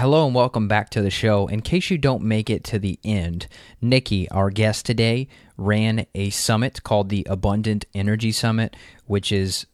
Hello and welcome back to the show. In case you don't make it to the end, Niki, our guest today, ran a summit called the Abundant Energy Summit, which is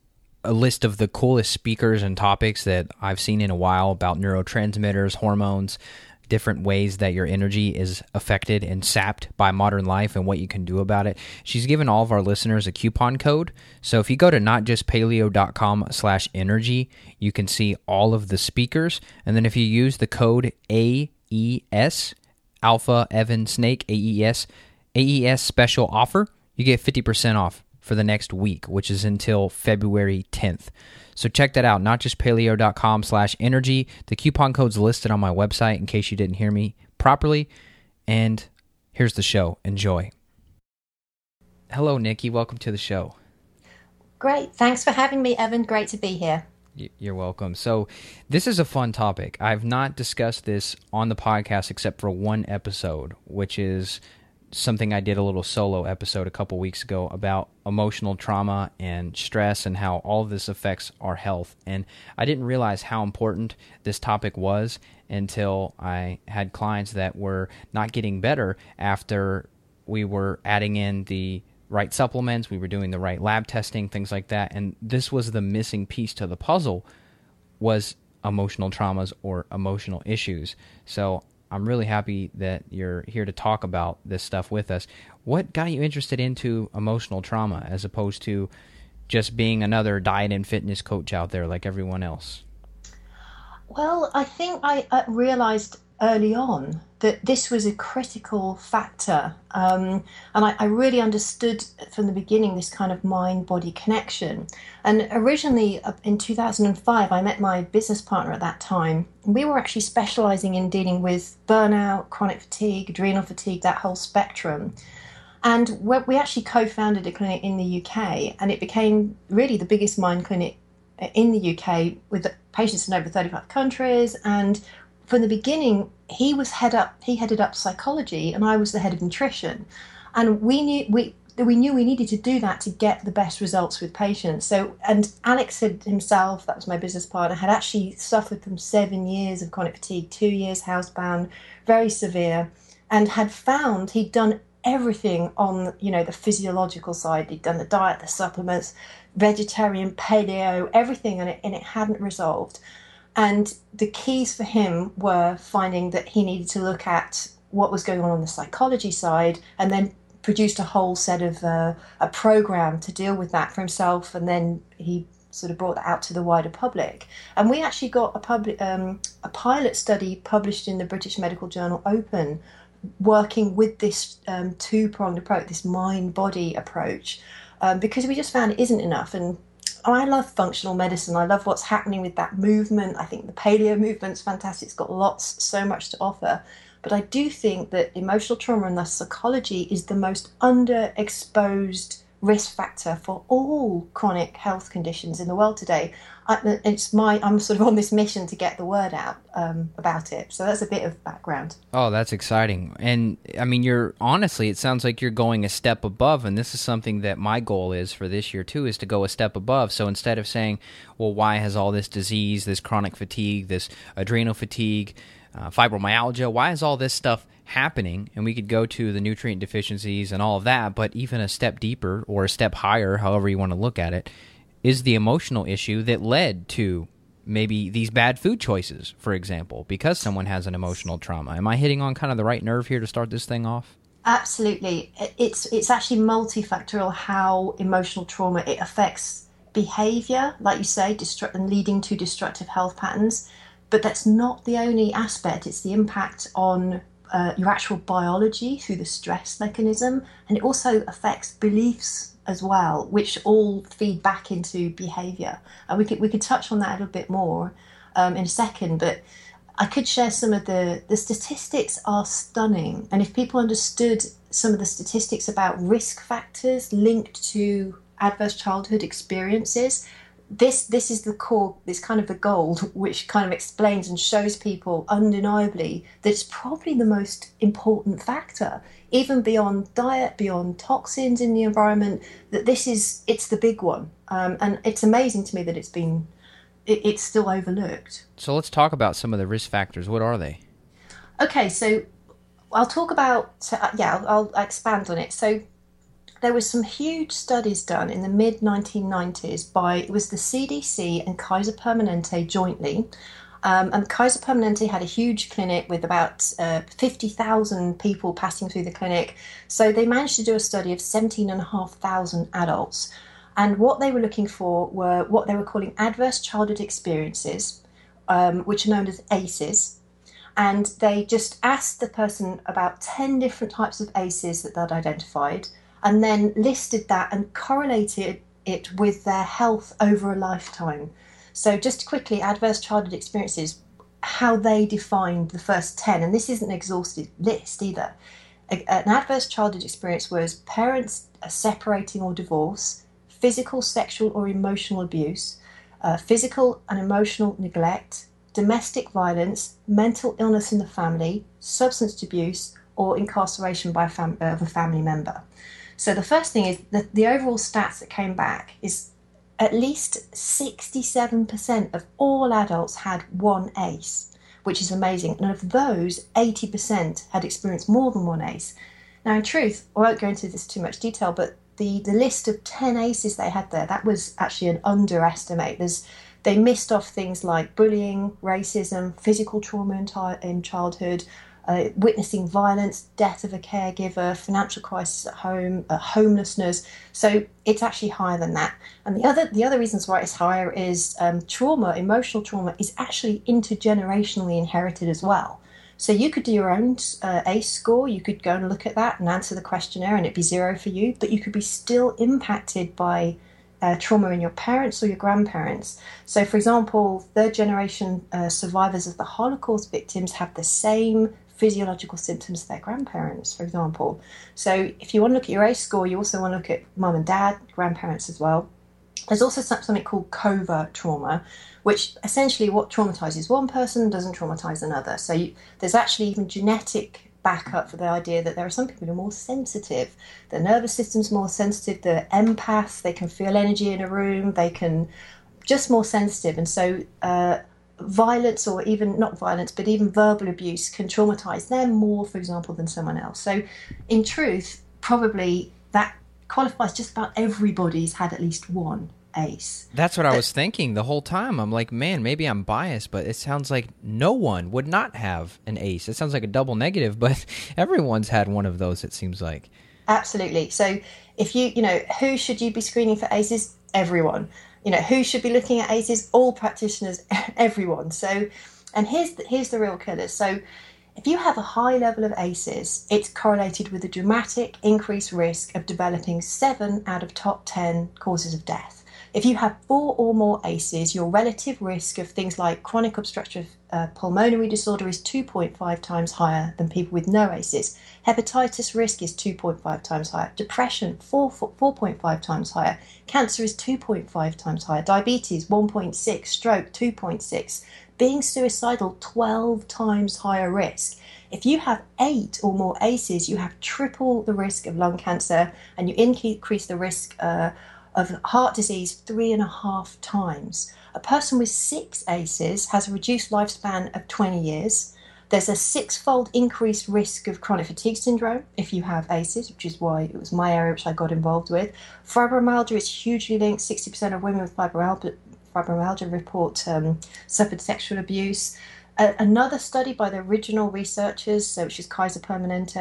a list of the coolest speakers and topics that I've seen in a while about neurotransmitters, hormones, different ways that your energy is affected and sapped by modern life and what you can do about it. She's given all of our listeners a coupon code. So if you go to notjustpaleo.com/energy, you can see all of the speakers. And then if you use the code AES, Alpha Evan Snake, AES special offer, you get 50% off for the next week, which is until February 10th. So check that out, notjustpaleo.com/energy. The coupon code's listed on my website in case you didn't hear me properly. And here's the show. Enjoy. Hello, Niki. Welcome to the show. Great. Thanks for having me, Evan. Great to be here. You're welcome. So this is a fun topic. I've not discussed this on the podcast except for one episode, which is something I did a little solo episode a couple weeks ago about emotional trauma and stress and how all of this affects our health. And I didn't realize how important this topic was until I had clients that were not getting better after we were adding in the right supplements, we were doing the right lab testing, things like that. And this was the missing piece to the puzzle, was emotional traumas or emotional issues. So I'm really happy that you're here to talk about this stuff with us. What got you interested into emotional trauma as opposed to just being another diet and fitness coach out there like everyone else? Well, I think I realized early on that this was a critical factor. And I really understood from the beginning this kind of mind-body connection. And originally in 2005, I met my business partner at that time. We were actually specializing in dealing with burnout, chronic fatigue, adrenal fatigue, that whole spectrum. And we actually co-founded a clinic in the UK, and it became really the biggest mind clinic in the UK with patients in over 35 countries. And from the beginning, he headed up psychology, and I was the head of nutrition, and we knew we needed to do that to get the best results with patients. So, and Alex had himself, that was my business partner, had actually suffered from 7 years of chronic fatigue, 2 years housebound, very severe, and had found he'd done everything on, you know, the physiological side. He'd done the diet, the supplements, vegetarian, paleo, everything, and it hadn't resolved. And the keys for him were finding that he needed to look at what was going on the psychology side, and then produced a whole set of a program to deal with that for himself. And then he sort of brought that out to the wider public. And we actually got a pilot study published in the British Medical Journal Open, working with this two-pronged approach, this mind-body approach, because we just found it isn't enough. And I love functional medicine. I love what's happening with that movement. I think the paleo movement's fantastic. It's got so much to offer. But I do think that emotional trauma and thus psychology is the most underexposed risk factor for all chronic health conditions in the world today. I'm sort of on this mission to get the word out about it. So that's a bit of background. Oh, that's exciting. And I mean, it sounds like you're going a step above. And this is something that my goal is for this year too, is to go a step above. So instead of saying, well, why has all this disease, this chronic fatigue, this adrenal fatigue, fibromyalgia, why is all this stuff happening? And we could go to the nutrient deficiencies and all of that, but even a step deeper or a step higher, however you want to look at it, is the emotional issue that led to maybe these bad food choices, for example, because someone has an emotional trauma. Am I hitting on kind of the right nerve here to start this thing off? Absolutely. It's actually multifactorial how emotional trauma, it affects behavior, like you say, and leading to destructive health patterns. But that's not the only aspect. It's the impact on your actual biology through the stress mechanism, and it also affects beliefs as well, which all feed back into behavior. And we could touch on that a little bit more in a second, but I could share some of the statistics are stunning. And if people understood some of the statistics about risk factors linked to adverse childhood experiences, this is the core, this kind of the gold, which kind of explains and shows people undeniably that it's probably the most important factor, even beyond diet, beyond toxins in the environment, that it's the big one. And it's amazing to me that it's been it's still overlooked. So let's talk about some of the risk factors. What are they? Okay, so I'll talk about, I'll expand on it. So there were some huge studies done in the mid-1990s by, it was the CDC and Kaiser Permanente jointly. And Kaiser Permanente had a huge clinic with about 50,000 people passing through the clinic. So they managed to do a study of 17,500 adults. And what they were looking for were what they were calling adverse childhood experiences, which are known as ACEs. And they just asked the person about 10 different types of ACEs that they'd identified, and then listed that and correlated it with their health over a lifetime. So just quickly, adverse childhood experiences, how they defined the first 10, and this isn't an exhaustive list either. An adverse childhood experience was parents separating or divorce, physical, sexual or emotional abuse, physical and emotional neglect, domestic violence, mental illness in the family, substance abuse, or incarceration by a family member. So the first thing is that the overall stats that came back is at least 67% of all adults had one ACE, which is amazing. And of those, 80% had experienced more than one ACE. Now, in truth, I won't go into this too much detail, but the list of 10 ACEs they had there, that was actually an underestimate. They missed off things like bullying, racism, physical trauma in childhood, witnessing violence, death of a caregiver, financial crisis at home, homelessness. So it's actually higher than that. And the other reasons why it's higher is trauma, emotional trauma is actually intergenerationally inherited as well. So you could do your own ACE score, you could go and look at that and answer the questionnaire and it'd be 0 for you, but you could be still impacted by trauma in your parents or your grandparents. So for example, third generation survivors of the Holocaust victims have the same physiological symptoms to their grandparents, for example. So if you want to look at your ACE score, you also want to look at mum and dad, grandparents as well. There's also something called covert trauma, which essentially what traumatises one person doesn't traumatise another. So there's actually even genetic backup for the idea that there are some people who are more sensitive. Their nervous system's more sensitive, they're empaths, they can feel energy in a room, they can just more sensitive. And so violence or even not violence but even verbal abuse can traumatize them more, for example, than someone else. So in truth, probably that qualifies just about everybody's had at least one ACE. That's what I was thinking the whole time. I'm like, man, maybe I'm biased, but it sounds like no one would not have an ACE. It sounds like a double negative, but everyone's had one of those, it seems like. Absolutely. So if you who should you be screening for ACEs? Everyone. Who should be looking at ACEs? All practitioners, everyone. So, and here's the real killer. So if you have a high level of ACEs, it's correlated with a dramatic increased risk of developing 7 out of top 10 causes of death. If you have 4 or more ACEs, your relative risk of things like chronic obstructive pulmonary disorder is 2.5 times higher than people with no ACEs. Hepatitis risk is 2.5 times higher. Depression, 4.5 times higher. Cancer is 2.5 times higher. Diabetes, 1.6. Stroke, 2.6. Being suicidal, 12 times higher risk. If you have 8 or more ACEs, you have triple the risk of lung cancer, and you increase the risk of heart disease 3.5 times. A person with 6 ACEs has a reduced lifespan of 20 years. There's a 6-fold increased risk of chronic fatigue syndrome if you have ACEs, which is why it was my area which I got involved with. Fibromyalgia is hugely linked. 60% of women with fibromyalgia report suffered sexual abuse. Another study by the original researchers, so which is Kaiser Permanente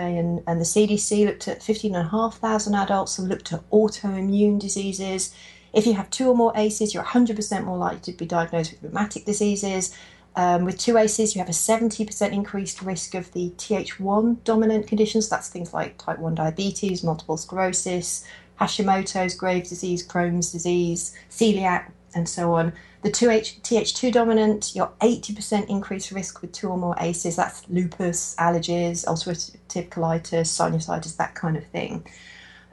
and the CDC, looked at 15,500 adults and looked at autoimmune diseases. If you have 2 or more ACEs, you're 100% more likely to be diagnosed with rheumatic diseases. With 2 ACEs, you have a 70% increased risk of the Th1 dominant conditions. That's things like type 1 diabetes, multiple sclerosis, Hashimoto's, Graves' disease, Crohn's disease, celiac, and so on. The Th2 dominant, you're 80% increased risk with 2 or more ACEs. That's lupus, allergies, ulcerative colitis, sinusitis, that kind of thing.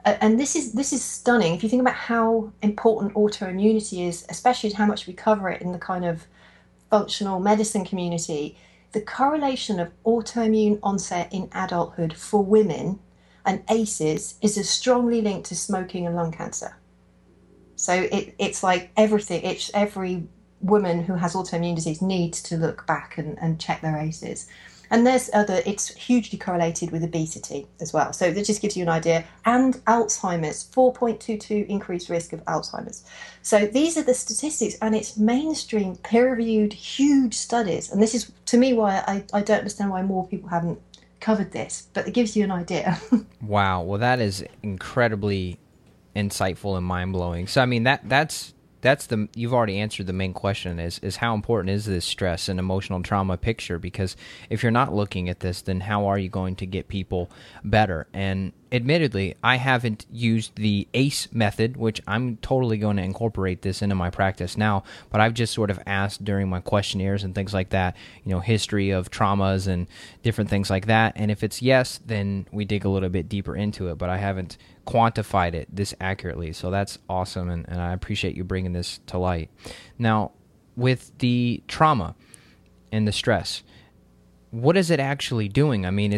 And this is stunning. If you think about how important autoimmunity is, especially how much we cover it in the kind of functional medicine community, the correlation of autoimmune onset in adulthood for women and ACEs is as strongly linked to smoking and lung cancer. So it's like everything, it's every woman who has autoimmune disease needs to look back and check their ACEs. And there's other, it's hugely correlated with obesity as well. So that just gives you an idea. And Alzheimer's, 4.22 increased risk of Alzheimer's. So these are the statistics, and it's mainstream, peer-reviewed, huge studies. And this is, to me, why I don't understand why more people haven't covered this, but it gives you an idea. Wow. Well, that is incredibly insightful and mind-blowing. So, I mean, that's the, you've already answered the main question is how important is this stress and emotional trauma picture? Because if you're not looking at this, then how are you going to get people better? And admittedly, I haven't used the ACE method, which I'm totally going to incorporate this into my practice now, but I've just sort of asked during my questionnaires and things like that, you know, history of traumas and different things like that. And if it's yes, then we dig a little bit deeper into it, but I haven't quantified it this accurately. So that's awesome, and I appreciate you bringing this to light. Now, with the trauma and the stress, what is it actually doing? I mean,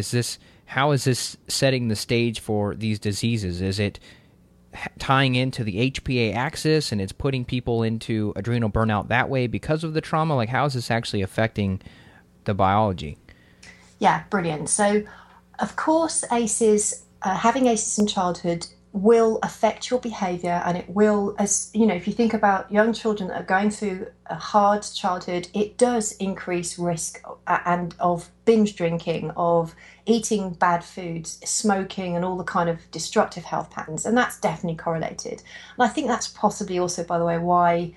how is this setting the stage for these diseases? Is it tying into the HPA axis and it's putting people into adrenal burnout that way because of the trauma? Like, how is this actually affecting the biology? Yeah, brilliant. So, of course, ACEs, having ACEs in childhood will affect your behavior, and it will, as you know, if you think about young children that are going through a hard childhood, it does increase risk and of binge drinking, of eating bad foods, smoking, and all the kind of destructive health patterns. And that's definitely correlated. And I think that's possibly also, by the way, why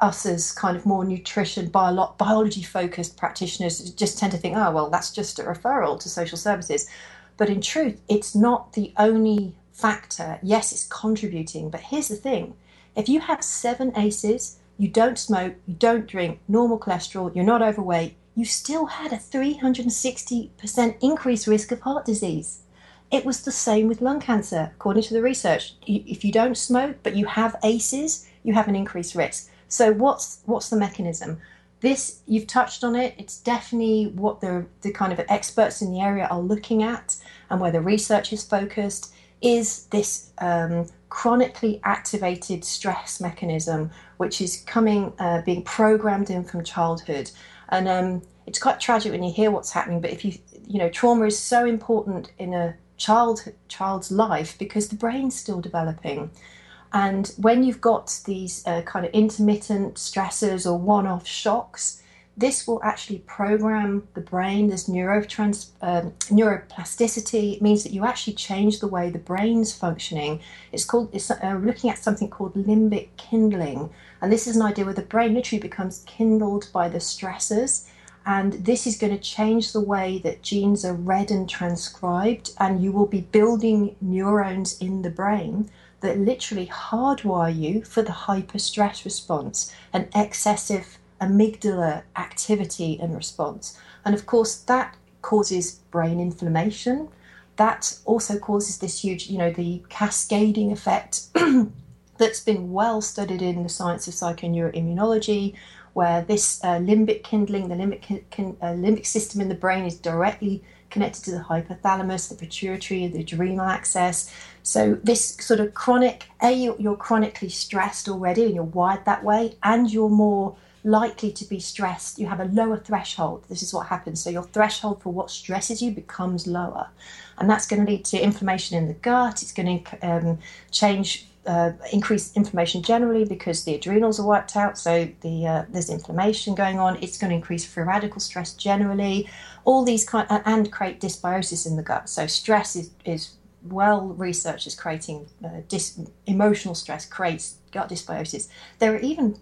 us as kind of more nutrition, biology focused practitioners just tend to think, oh, well, that's just a referral to social services. But in truth, it's not the only factor. Yes, it's contributing, but here's the thing. If you have 7 ACEs, you don't smoke, you don't drink, normal cholesterol, you're not overweight, you still had a 360% increased risk of heart disease. It was the same with lung cancer, according to the research. If you don't smoke, but you have ACEs, you have an increased risk. So what's the mechanism? This, you've touched on it, it's definitely what the kind of experts in the area are looking at, and where the research is focused is this chronically activated stress mechanism, which is being programmed in from childhood. And it's quite tragic when you hear what's happening, but if you know, trauma is so important in a child's life because the brain's still developing. And when you've got these kind of intermittent stressors or one-off shocks, this will actually program the brain. This neuroplasticity, it means that you actually change the way the brain's functioning. It's looking at something called limbic kindling. And this is an idea where the brain literally becomes kindled by the stressors. And this is going to change the way that genes are read and transcribed. And you will be building neurons in the brain that literally hardwire you for the hyper-stress response and excessive amygdala activity and response. And of course, that causes brain inflammation. That also causes this huge, you know, the cascading effect that's been well studied in the science of psychoneuroimmunology, where this limbic kindling, the limbic system in the brain is directly connected to the hypothalamus, the pituitary, the adrenal axis. So this sort of chronic, you're chronically stressed already and you're wired that way, and you're more likely to be stressed. You have a lower threshold. This is what happens. So your threshold for what stresses you becomes lower, and that's going to lead to inflammation in the gut. It's going to increase inflammation generally because the adrenals are wiped out. So there's inflammation going on. It's going to increase free radical stress generally. All these and create dysbiosis in the gut. So stress is well researched as creating emotional stress creates gut dysbiosis. There are even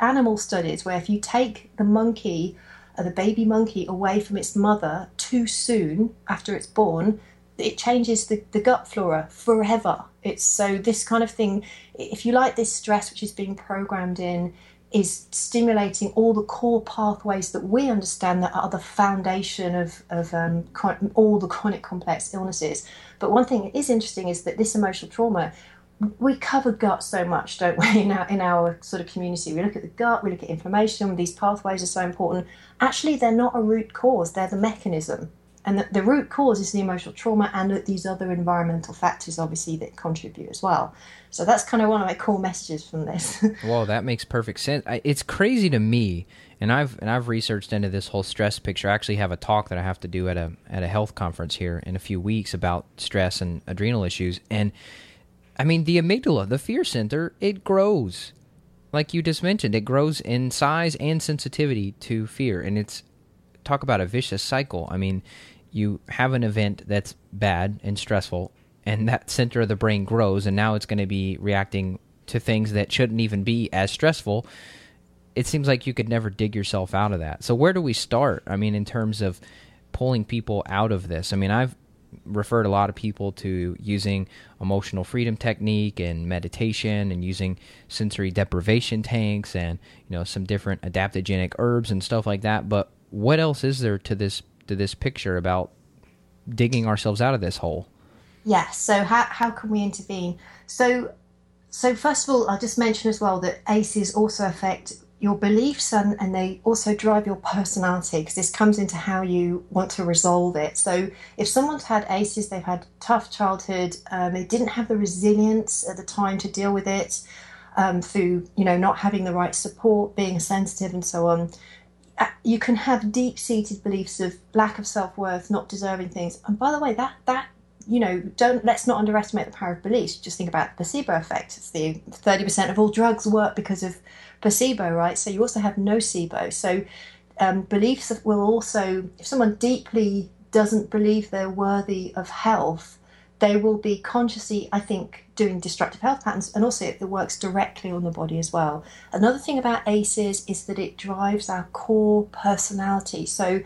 animal studies where if you take the monkey, the baby monkey, away from its mother too soon after it's born, it changes the gut flora forever. So this kind of thing, if you like, this stress which is being programmed in is stimulating all the core pathways that we understand that are the foundation of all the chronic complex illnesses. But one thing that is interesting is that this emotional trauma, we cover gut so much, don't we, in our sort of community. We look at the gut, we look at inflammation, these pathways are so important. Actually, they're not a root cause, they're the mechanism. And the root cause is the emotional trauma and these other environmental factors, obviously, that contribute as well. So that's kind of one of my core messages from this. Well, that makes perfect sense. It's crazy to me, and I've researched into this whole stress picture. I actually have a talk that I have to do at a health conference here in a few weeks about stress and adrenal issues. And I mean, the amygdala, the fear center, it grows. Like you just mentioned, it grows in size and sensitivity to fear. And it's, talk about a vicious cycle. I mean, you have an event that's bad and stressful, and that center of the brain grows, and now it's going to be reacting to things that shouldn't even be as stressful. It seems like you could never dig yourself out of that. So where do we start? I mean, in terms of pulling people out of this? I mean, I've referred a lot of people to using emotional freedom technique and meditation and using sensory deprivation tanks and, you know, some different adaptogenic herbs and stuff like that. But what else is there to this picture about digging ourselves out of this hole? Yeah, so how can we intervene? So first of all, I'll just mention as well that ACEs also affect your beliefs and they also drive your personality, because this comes into how you want to resolve it. So if someone's had ACEs, they've had tough childhood, they didn't have the resilience at the time to deal with it through, you know, not having the right support, being sensitive and so on. You can have deep-seated beliefs of lack of self-worth, not deserving things. And by the way, that you know, let's not underestimate the power of beliefs. Just think about the placebo effect. It's the 30% of all drugs work because of placebo, right? So you also have nocebo. So beliefs will also, if someone deeply doesn't believe they're worthy of health, they will be consciously, I think, doing destructive health patterns, and also it works directly on the body as well. Another thing about ACEs is that it drives our core personality. So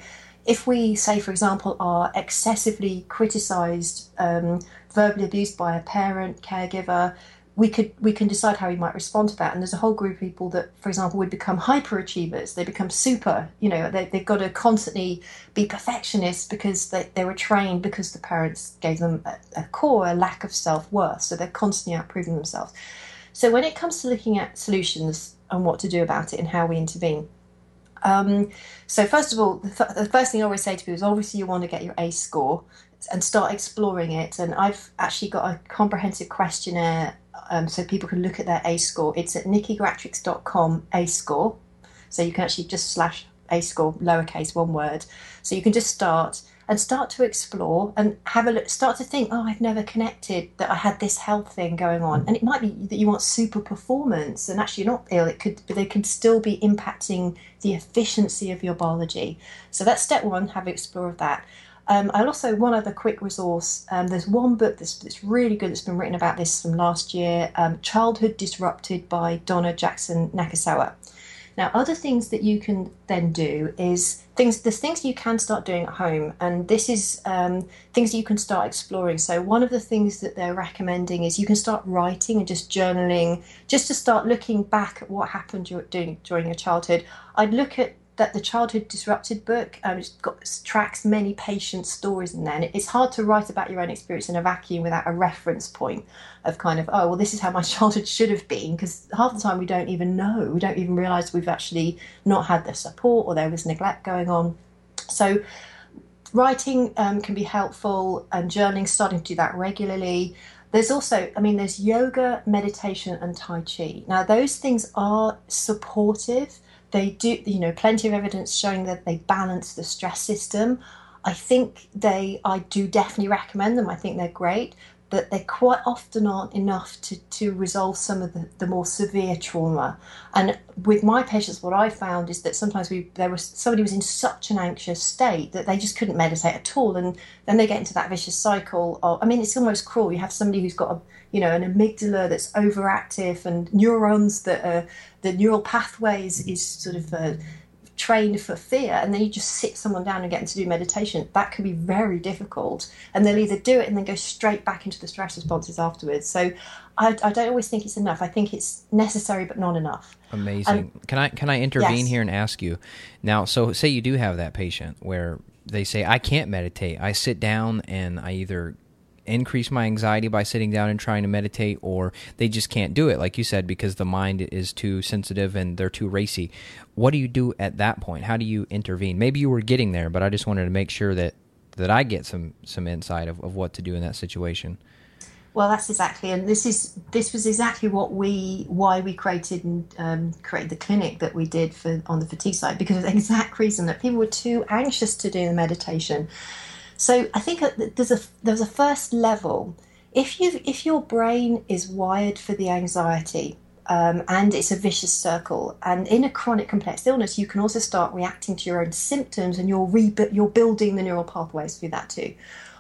if we, say, for example, are excessively criticised, verbally abused by a parent, caregiver, we can decide how we might respond to that. And there's a whole group of people that, for example, would become hyperachievers. They become super, you know, they've got to constantly be perfectionists because they were trained, because the parents gave them a lack of self-worth. So they're constantly outproving themselves. So when it comes to looking at solutions and what to do about it and how we intervene, so first of all, the first thing I always say to people is obviously you want to get your ACE score and start exploring it. And I've actually got a comprehensive questionnaire so people can look at their ACE score. It's at nikigratrix.com ACE score. So you can actually just slash ACE score, lowercase, one word. So you can just start to explore and have a look, start to think, oh, I've never connected that I had this health thing going on. And it might be that you want super performance and actually you're not ill. It could, but they can still be impacting the efficiency of your biology. So that's step one, have an explore of that. I'll also, one other quick resource, there's one book that's really good that's been written about this from last year, Childhood Disrupted by Donna Jackson Nakasawa. Now, other things that you can then do is there's things you can start doing at home, and this is things that you can start exploring. So one of the things that they're recommending is you can start writing and just journaling, just to start looking back at what happened during your childhood. I'd look at the Childhood Disrupted book. It tracks many patient stories in there, and it's hard to write about your own experience in a vacuum without a reference point of kind of, oh, well, this is how my childhood should have been, because half the time we don't even know. We don't even realise we've actually not had the support or there was neglect going on. So writing can be helpful, and journaling, starting to do that regularly. There's also, there's yoga, meditation and Tai Chi. Now, those things are supportive. They do, you know, plenty of evidence showing that they balance the stress system. I do definitely recommend them. I think they're great, but they quite often aren't enough to resolve some of the more severe trauma. And with my patients, what I found is that sometimes somebody was in such an anxious state that they just couldn't meditate at all. And then they get into that vicious cycle of, it's almost cruel. You have somebody who's got an amygdala that's overactive and neurons that are, the neural pathways is sort of trained for fear, and then you just sit someone down and get them to do meditation. That can be very difficult, and they'll either do it and then go straight back into the stress responses afterwards. So I don't always think it's enough. I think it's necessary but not enough. Amazing. Can I intervene yes. here and ask you now, so say you do have that patient where they say, I can't meditate. I sit down and I either increase my anxiety by sitting down and trying to meditate, or they just can't do it, like you said, because the mind is too sensitive and they're too racy. What do you do at that point? How do you intervene? Maybe you were getting there, but I just wanted to make sure that that I get some insight of what to do in that situation. Well, that's exactly, and this was exactly why we created and created the clinic that we did on the fatigue side, because of the exact reason that people were too anxious to do the meditation. So I think there's a first level. If your brain is wired for the anxiety, and it's a vicious circle, and in a chronic complex illness, you can also start reacting to your own symptoms, and you're building the neural pathways through that too.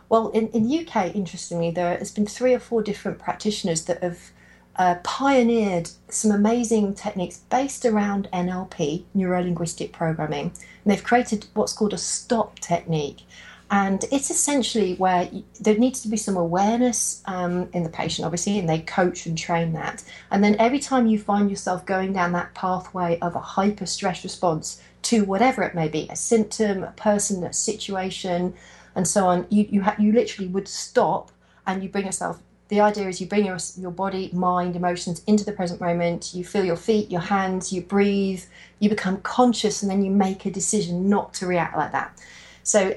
Well, in the UK, interestingly, there has been 3 or 4 different practitioners that have pioneered some amazing techniques based around NLP, neuro-linguistic programming. And they've created what's called a stop technique. And it's essentially where there needs to be some awareness in the patient, obviously, and they coach and train that. And then every time you find yourself going down that pathway of a hyper-stress response to whatever it may be, a symptom, a person, a situation, and so on, you literally would stop, and you bring yourself, the idea is you bring your body, mind, emotions into the present moment, you feel your feet, your hands, you breathe, you become conscious, and then you make a decision not to react like that. So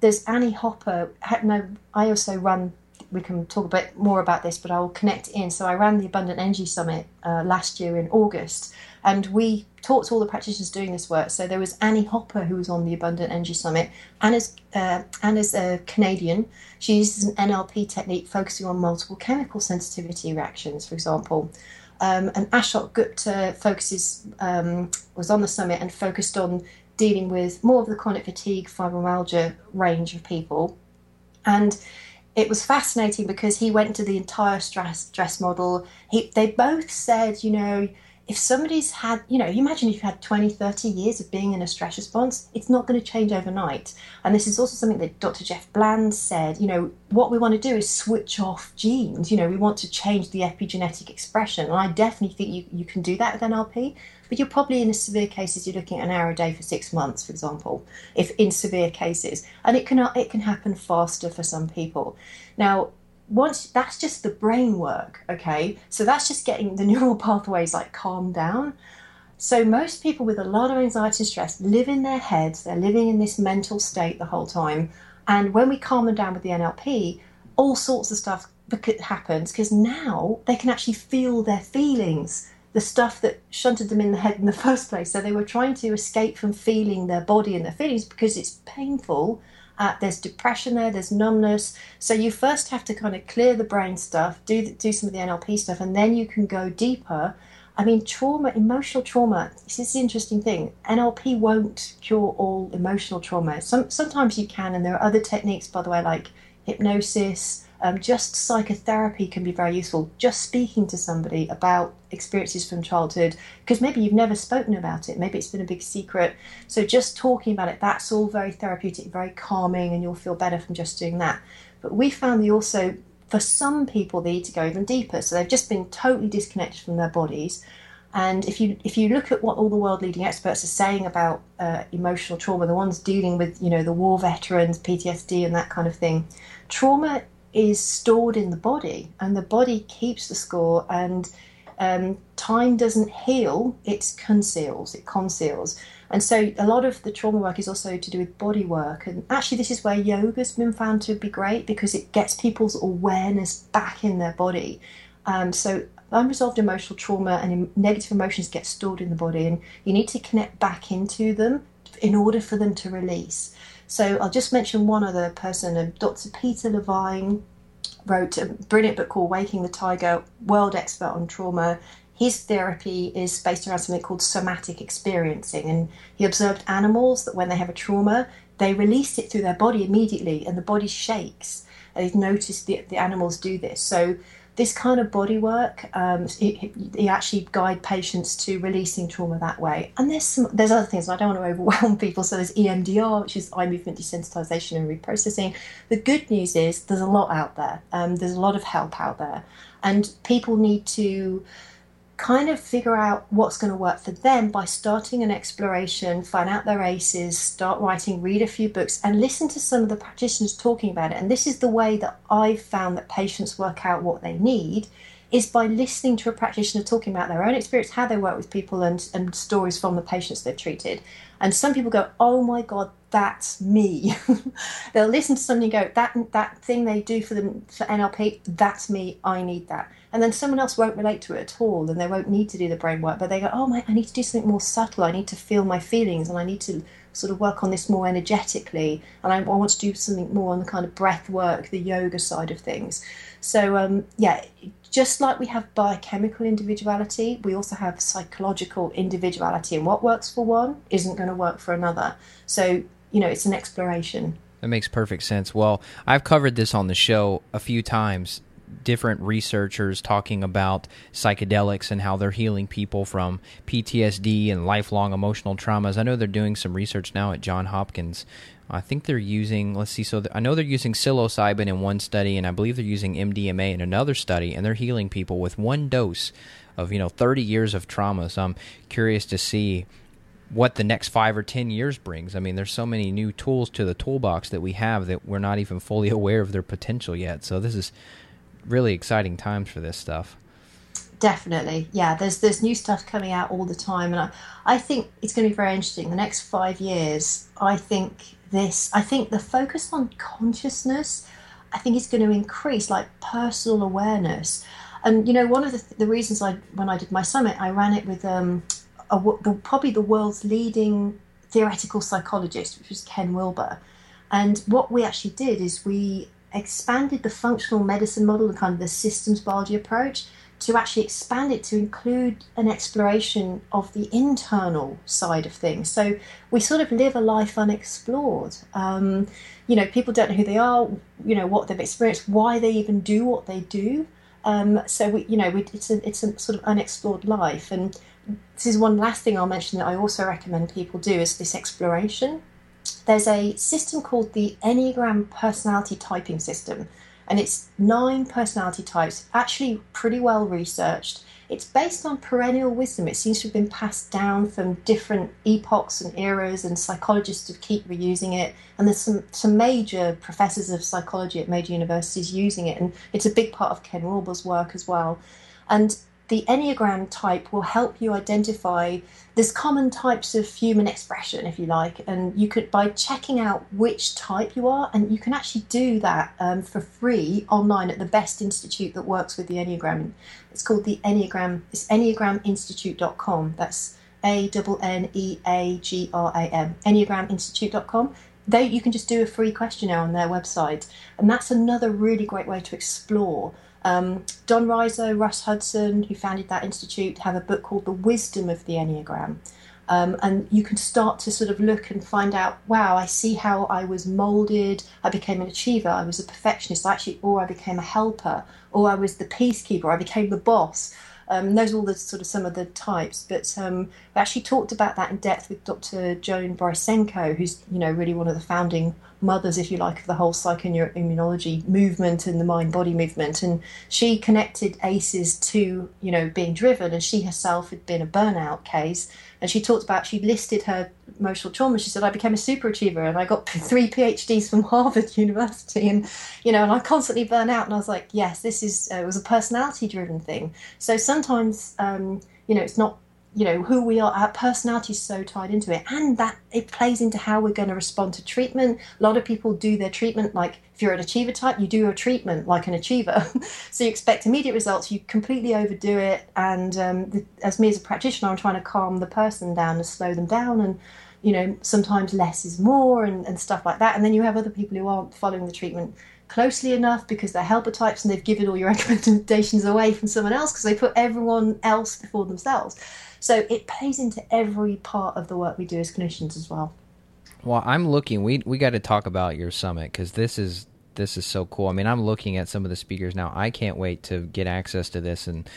there's Annie Hopper, I also run, we can talk a bit more about this, but I'll connect in. So I ran the Abundant Energy Summit last year in August, and we taught all the practitioners doing this work. So there was Annie Hopper, who was on the Abundant Energy Summit. Anna's a Canadian. She uses an NLP technique focusing on multiple chemical sensitivity reactions, for example. And Ashok Gupta was on the summit and focused on dealing with more of the chronic fatigue, fibromyalgia range of people. And it was fascinating because he went to the entire stress model. They both said, you know, if somebody's had, you know, you imagine if you had 20, 30 years of being in a stress response, it's not going to change overnight. And this is also something that Dr. Jeff Bland said, you know, what we want to do is switch off genes. You know, we want to change the epigenetic expression. And I definitely think you can do that with NLP, but you're probably in severe cases, you're looking at an hour a day for 6 months, for example, if in severe cases. And it can happen faster for some people. Now, once that's just the brain work, okay, so that's just getting the neural pathways like calmed down. So most people with a lot of anxiety and stress live in their heads, they're living in this mental state the whole time, and when we calm them down with the NLP, all sorts of stuff happens, because now they can actually feel their feelings, the stuff that shunted them in the head in the first place. So they were trying to escape from feeling their body and their feelings because it's painful. There's depression there's numbness. So you first have to kind of clear the brain stuff, do some of the NLP stuff, and then you can go deeper. I mean, trauma, emotional trauma, this is the interesting thing. NLP won't cure all emotional trauma. Sometimes you can, and there are other techniques, by the way, like hypnosis, just psychotherapy can be very useful. Just speaking to somebody about experiences from childhood, because maybe you've never spoken about it. Maybe it's been a big secret. So just talking about it, that's all very therapeutic, very calming, and you'll feel better from just doing that. But we found also, for some people, they need to go even deeper. So they've just been totally disconnected from their bodies. And if you look at what all the world leading experts are saying about emotional trauma, the ones dealing with, you know, the war veterans, PTSD and that kind of thing, trauma is stored in the body, and the body keeps the score, and time doesn't heal, it conceals. And so a lot of the trauma work is also to do with body work, and actually this is where yoga's been found to be great, because it gets people's awareness back in their body. So unresolved emotional trauma and negative emotions get stored in the body, and you need to connect back into them in order for them to release. So I'll just mention one other person. Dr. Peter Levine wrote a brilliant book called Waking the Tiger, world expert on trauma. His therapy is based around something called somatic experiencing, and he observed animals that when they have a trauma, they release it through their body immediately, and the body shakes. And he's noticed the animals do this. So this kind of body work, they actually guide patients to releasing trauma that way. And there's other things, I don't want to overwhelm people. So there's EMDR, which is eye movement desensitization and reprocessing. The good news is there's a lot out there. There's a lot of help out there. And people need to kind of figure out what's going to work for them by starting an exploration, find out their ACEs, start writing, read a few books, and listen to some of the practitioners talking about it. And this is the way that I've found that patients work out what they need, is by listening to a practitioner talking about their own experience, how they work with people, and stories from the patients they've treated. And some people go, oh my God, that's me. They'll listen to somebody and go, that thing they do for them for NLP, that's me, I need that. And then someone else won't relate to it at all, and they won't need to do the brain work, but they go, oh my, I need to do something more subtle, I need to feel my feelings, and I need to sort of work on this more energetically, and I want to do something more on the kind of breath work, the yoga side of things. So yeah, just like we have biochemical individuality, we also have psychological individuality, and what works for one isn't going to work for another. So, you know, it's an exploration. That makes perfect sense. Well, I've covered this on the show a few times, different researchers talking about psychedelics and how they're healing people from PTSD and lifelong emotional traumas. I know they're doing some research now at Johns Hopkins. I think they're using, let's see, so I know they're using psilocybin in one study, and I believe they're using MDMA in another study, and they're healing people with one dose of, you know, 30 years of trauma. So I'm curious to see what the next 5 or 10 years brings. I mean, there's so many new tools to the toolbox that we have that we're not even fully aware of their potential yet. So this is really exciting times for this stuff. Definitely. Yeah, there's new stuff coming out all the time, and I think it's going to be very interesting. The next 5 years, I think the focus on consciousness, I think it's going to increase, like personal awareness. And, you know, one of the reasons when I did my summit, I ran it with probably the world's leading theoretical psychologist, which was Ken Wilber. And what we actually did is we expanded the functional medicine model, the kind of the systems biology approach, to actually expand it to include an exploration of the internal side of things. So we sort of live a life unexplored. You know, people don't know who they are, you know, what they've experienced, why they even do what they do. So we, you know, it's a sort of unexplored life. And this is one last thing I'll mention that I also recommend people do is this exploration. There's a system called the Enneagram personality typing system, and it's 9 personality types, actually pretty well researched. It's based on perennial wisdom. It seems to have been passed down from different epochs and eras, and psychologists have keep reusing it. And there's some major professors of psychology at major universities using it, and it's a big part of Ken Wilber's work as well. And the Enneagram type will help you identify there's common types of human expression, if you like, and you could, by checking out which type you are, and you can actually do that for free online at the best institute that works with the Enneagram. It's called the Enneagram, it's enneagraminstitute.com. That's ANNEAGRAM, enneagraminstitute.com. You can just do a free questionnaire on their website, and that's another really great way to explore. Don Reiser, Russ Hudson, who founded that institute, have a book called The Wisdom of the Enneagram. And you can start to sort of look and find out, wow, I see how I was molded. I became an achiever. I was a perfectionist, actually, or I became a helper, or I was the peacekeeper. I became the boss. Those are all the sort of some of the types. But I actually talked about that in depth with Dr. Joan Brysenko, who's, you know, really one of the founding mothers, if you like, of the whole psychoneuroimmunology movement and the mind-body movement. And she connected ACEs to, you know, being driven, and she herself had been a burnout case. And she talked about, she listed her emotional trauma. She said, I became a superachiever, and I got 3 PhDs from Harvard University, and, you know, and I constantly burn out. And I was like, yes, this is, it was a personality-driven thing. So sometimes, you know, it's not, you know, who we are, our personality is so tied into it, and that it plays into how we're going to respond to treatment. A lot of people do their treatment, like if you're an achiever type, you do your treatment like an achiever. So you expect immediate results, you completely overdo it. And as a practitioner, I'm trying to calm the person down and slow them down. And, you know, sometimes less is more and stuff like that. And then you have other people who aren't following the treatment closely enough because they're helper types, and they've given all your recommendations away from someone else because they put everyone else before themselves. So it plays into every part of the work we do as clinicians as well. Well, I'm looking. We got to talk about your summit because this is so cool. I mean, I'm looking at some of the speakers now. I can't wait to get access to this and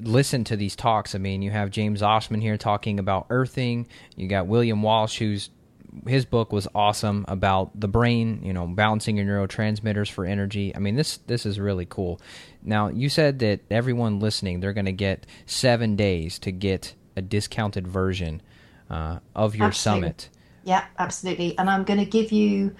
listen to these talks. I mean, you have James Osman here talking about earthing. You got William Walsh, his book was awesome about the brain, you know, balancing your neurotransmitters for energy. I mean, this is really cool. Now, you said that everyone listening, they're going to get 7 days to get a discounted version of your summit. Yeah, absolutely. And I'm going to give you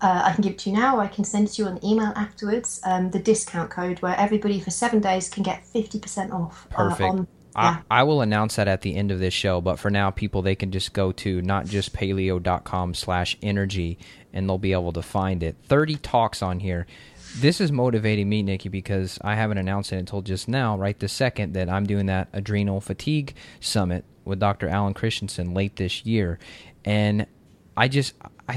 I can give it to you now, or I can send it to you on email afterwards, the discount code where everybody for 7 days can get 50% off. Perfect. I will announce that at the end of this show, but for now, people, they can just go to notjustpaleo.com/energy and they'll be able to find it. 30 talks on here. This is motivating me, Niki, because I haven't announced it until just now, right this second, that I'm doing that Adrenal Fatigue Summit with Dr. Alan Christensen late this year. And I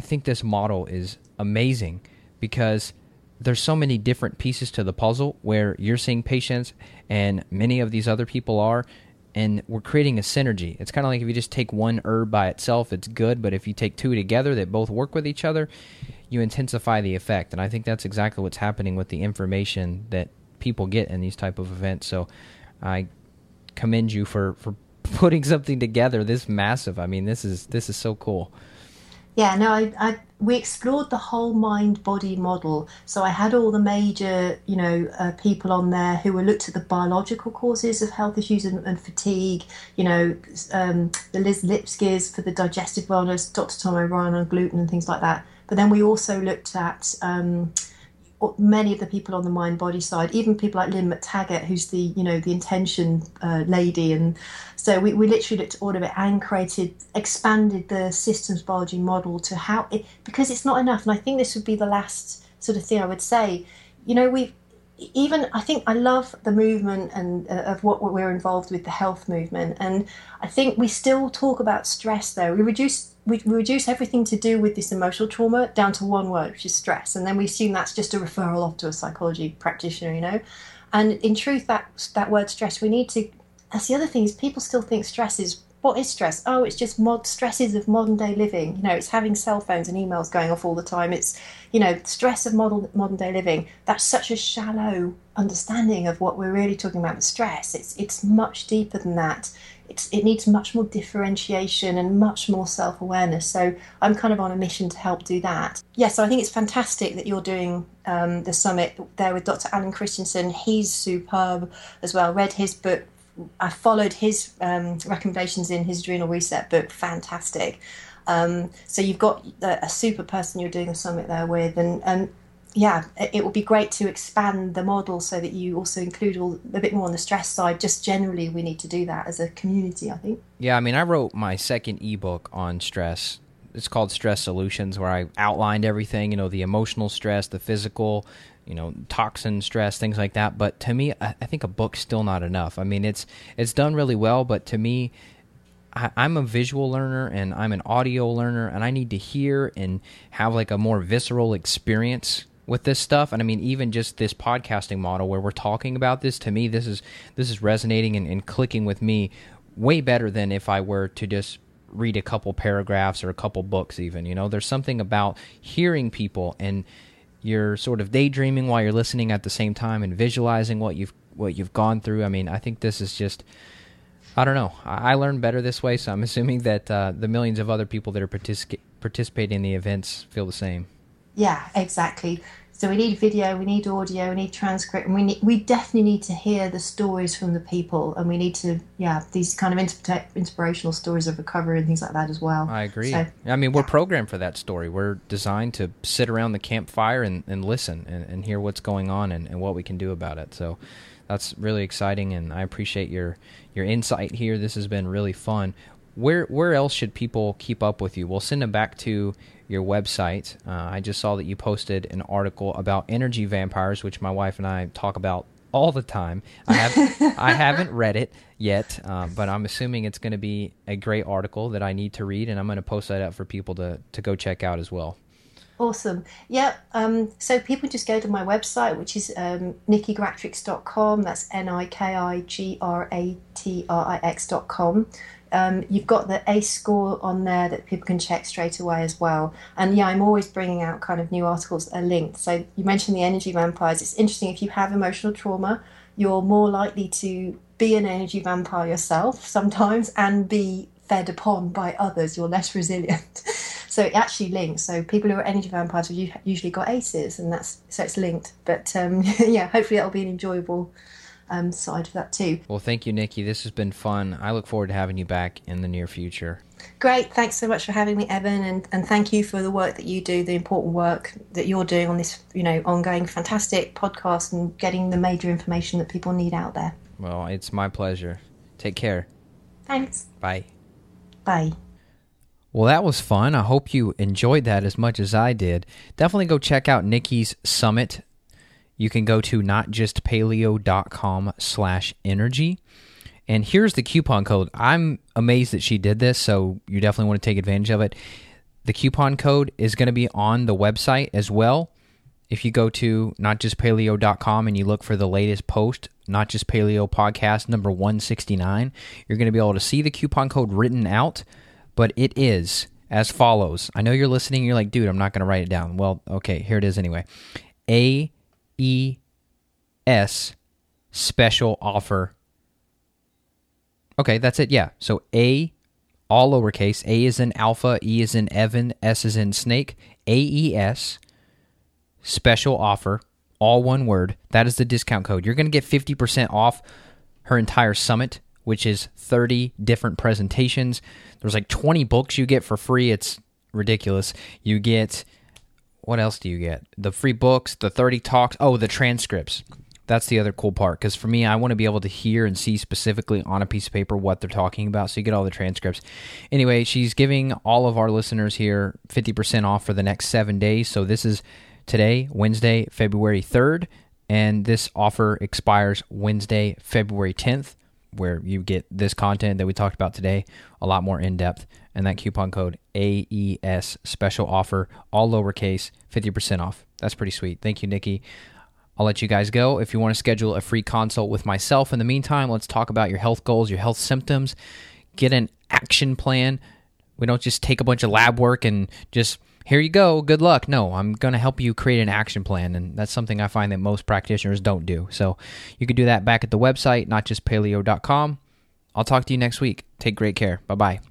think this model is amazing because there's so many different pieces to the puzzle where you're seeing patients and many of these other people are, and we're creating a synergy. It's kind of like if you just take one herb by itself, it's good, but if you take two together that both work with each other, you intensify the effect. And I think that's exactly what's happening with the information that people get in these type of events. So I commend you for putting something together this massive. I mean, this is so cool. Yeah, no, we explored the whole mind-body model. So I had all the major, people on there who were looked at the biological causes of health issues and fatigue. The Liz Lipskis for the digestive wellness, Dr. Tom O'Brien on gluten and things like that. But then we also looked at many of the people on the mind-body side, even people like Lynn McTaggart, who's the the intention lady, and so we literally looked at all of it and expanded the systems biology model to how it, because it's not enough. And I think this would be the last sort of thing I would say. I think I love the movement and of what we're involved with, the health movement, and I think we still talk about stress though. We reduce everything to do with this emotional trauma down to one word, which is stress. And then we assume that's just a referral off to a psychology practitioner, And in truth, that word stress, that's the other thing is people still think stress is, what is stress? Oh, it's just stresses of modern day living. It's having cell phones and emails going off all the time. It's, stress of modern day living. That's such a shallow understanding of what we're really talking about with stress. It's much deeper than that. It needs much more differentiation and much more self-awareness. So I'm kind of on a mission to help do that. Yeah, so I think it's fantastic that you're doing the summit there with Dr. Alan Christensen. He's superb as well. Read his book. I followed his recommendations in his Adrenal Reset book. Fantastic. So you've got a super person you're doing the summit there with. And yeah, it would be great to expand the model so that you also include a bit more on the stress side. Just generally, we need to do that as a community, I think. Yeah, I mean, I wrote my second ebook on stress. It's called Stress Solutions, where I outlined everything, the emotional stress, the physical, toxin stress, things like that. But to me, I think a book's still not enough. I mean, it's done really well, but to me, I'm a visual learner and I'm an audio learner, and I need to hear and have like a more visceral experience with this stuff. And I mean, even just this podcasting model where we're talking about this, to me, this is resonating and clicking with me way better than if I were to just read a couple paragraphs or a couple books even. There's something about hearing people, and you're sort of daydreaming while you're listening at the same time and visualizing what you've gone through. I mean, I think this is just, I don't know. I learn better this way, so I'm assuming that the millions of other people that are participating in the events feel the same. Yeah, exactly. So we need video, we need audio, we need transcript, and we definitely need to hear the stories from the people, and we need to, these kind of inspirational stories of recovery and things like that as well. I agree. So, we're programmed for that story. We're designed to sit around the campfire and listen and hear what's going on and what we can do about it. So that's really exciting, and I appreciate your insight here. This has been really fun. Where else should people keep up with you? We'll send them back to your website. I just saw that you posted an article about energy vampires, which my wife and I talk about all the time. I haven't read it yet, but I'm assuming it's going to be a great article that I need to read, and I'm going to post that up for people to go check out as well. Awesome. Yeah. So people just go to my website, which is nikigratrix.com. That's nikigratrix.com. You've got the ACE score on there that people can check straight away as well. And yeah, I'm always bringing out kind of new articles that are linked. So you mentioned the energy vampires. It's interesting, if you have emotional trauma, you're more likely to be an energy vampire yourself sometimes and be fed upon by others. You're less resilient. So it actually links. So people who are energy vampires have usually got ACEs, and so it's linked. But yeah, hopefully that'll be an enjoyable side of that too. Well, thank you, Niki. This has been fun. I look forward to having you back in the near future. Great. Thanks so much for having me, Evan, and thank you for the work that you do, the important work that you're doing on this, you know, ongoing fantastic podcast and getting the major information that people need out there. Well, it's my pleasure. Take care. Thanks. Bye. Bye. Well, that was fun. I hope you enjoyed that as much as I did. Definitely go check out Niki's summit. You can go to notjustpaleo.com/energy. And here's the coupon code. I'm amazed that she did this, so you definitely want to take advantage of it. The coupon code is going to be on the website as well. If you go to notjustpaleo.com and you look for the latest post, Not Just Paleo podcast number 169, you're going to be able to see the coupon code written out, but it is as follows. I know you're listening. You're like, dude, I'm not going to write it down. Well, okay, here it is anyway. AES special offer. Okay, that's it, yeah. So A, all lowercase, A is in alpha, E is in Evan, S is in snake, AES, special offer, all one word. That is the discount code. You're going to get 50% off her entire summit, which is 30 different presentations. There's like 20 books you get for free. It's ridiculous. You get, what else do you get? The free books, the 30 talks, oh, the transcripts. That's the other cool part, because for me, I want to be able to hear and see specifically on a piece of paper what they're talking about, so you get all the transcripts. Anyway, she's giving all of our listeners here 50% off for the next 7 days, so this is today, Wednesday, February 3rd, and this offer expires Wednesday, February 10th, where you get this content that we talked about today a lot more in-depth, and that coupon code AES special offer, all lowercase, 50% off. That's pretty sweet. Thank you, Niki. I'll let you guys go. If you want to schedule a free consult with myself, in the meantime, let's talk about your health goals, your health symptoms, get an action plan. We don't just take a bunch of lab work and just, here you go, good luck. No, I'm going to help you create an action plan, and that's something I find that most practitioners don't do. So you can do that back at the website, notjustpaleo.com. I'll talk to you next week. Take great care. Bye-bye.